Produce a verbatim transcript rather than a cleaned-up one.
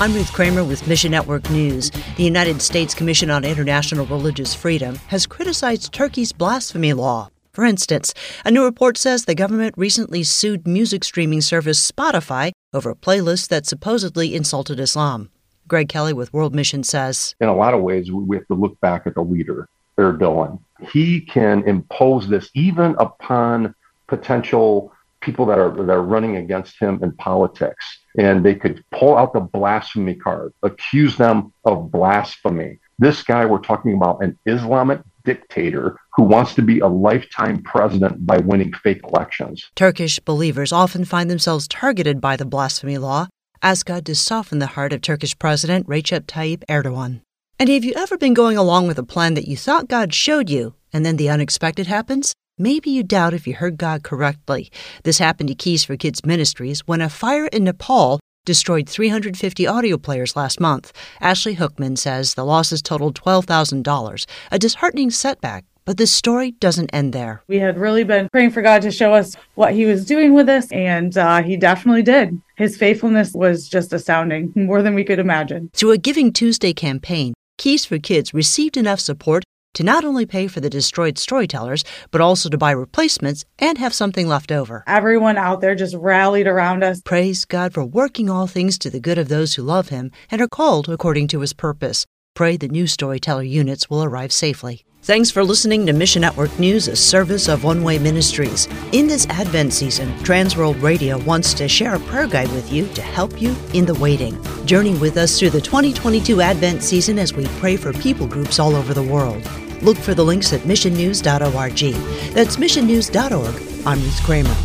I'm Ruth Kramer with Mission Network News. The United States Commission on International Religious Freedom has criticized Turkey's blasphemy law. For instance, a new report says the government recently sued music streaming service Spotify over playlists that supposedly insulted Islam. Greg Kelly with World Mission says, in a lot of ways, we have to look back at the leader, Erdogan. He can impose this even upon potential people that are that are running against him in politics. And they could pull out the blasphemy card, accuse them of blasphemy. This guy, we're talking about an Islamic dictator who wants to be a lifetime president by winning fake elections. Turkish believers often find themselves targeted by the blasphemy law. Ask God to soften the heart of Turkish President Recep Tayyip Erdogan. And have you ever been going along with a plan that you thought God showed you, and then the unexpected happens? Maybe you doubt if you heard God correctly. This happened to Keys for Kids Ministries when a fire in Nepal destroyed three hundred fifty audio players last month. Ashley Hookman says the losses totaled twelve thousand dollars, a disheartening setback. But this story doesn't end there. We had really been praying for God to show us what he was doing with us, and uh, he definitely did. His faithfulness was just astounding, more than we could imagine. Through a Giving Tuesday campaign, Keys for Kids received enough support to not only pay for the destroyed storytellers, but also to buy replacements and have something left over. Everyone out there just rallied around us. Praise God for working all things to the good of those who love him and are called according to his purpose. Pray the new storyteller units will arrive safely. Thanks for listening to Mission Network News, a service of One Way Ministries. In this Advent season, Transworld Radio wants to share a prayer guide with you to help you in the waiting. Journey with us through the twenty twenty-two Advent season as we pray for people groups all over the world. Look for the links at mission news dot org. That's mission news dot org. I'm Ruth Kramer.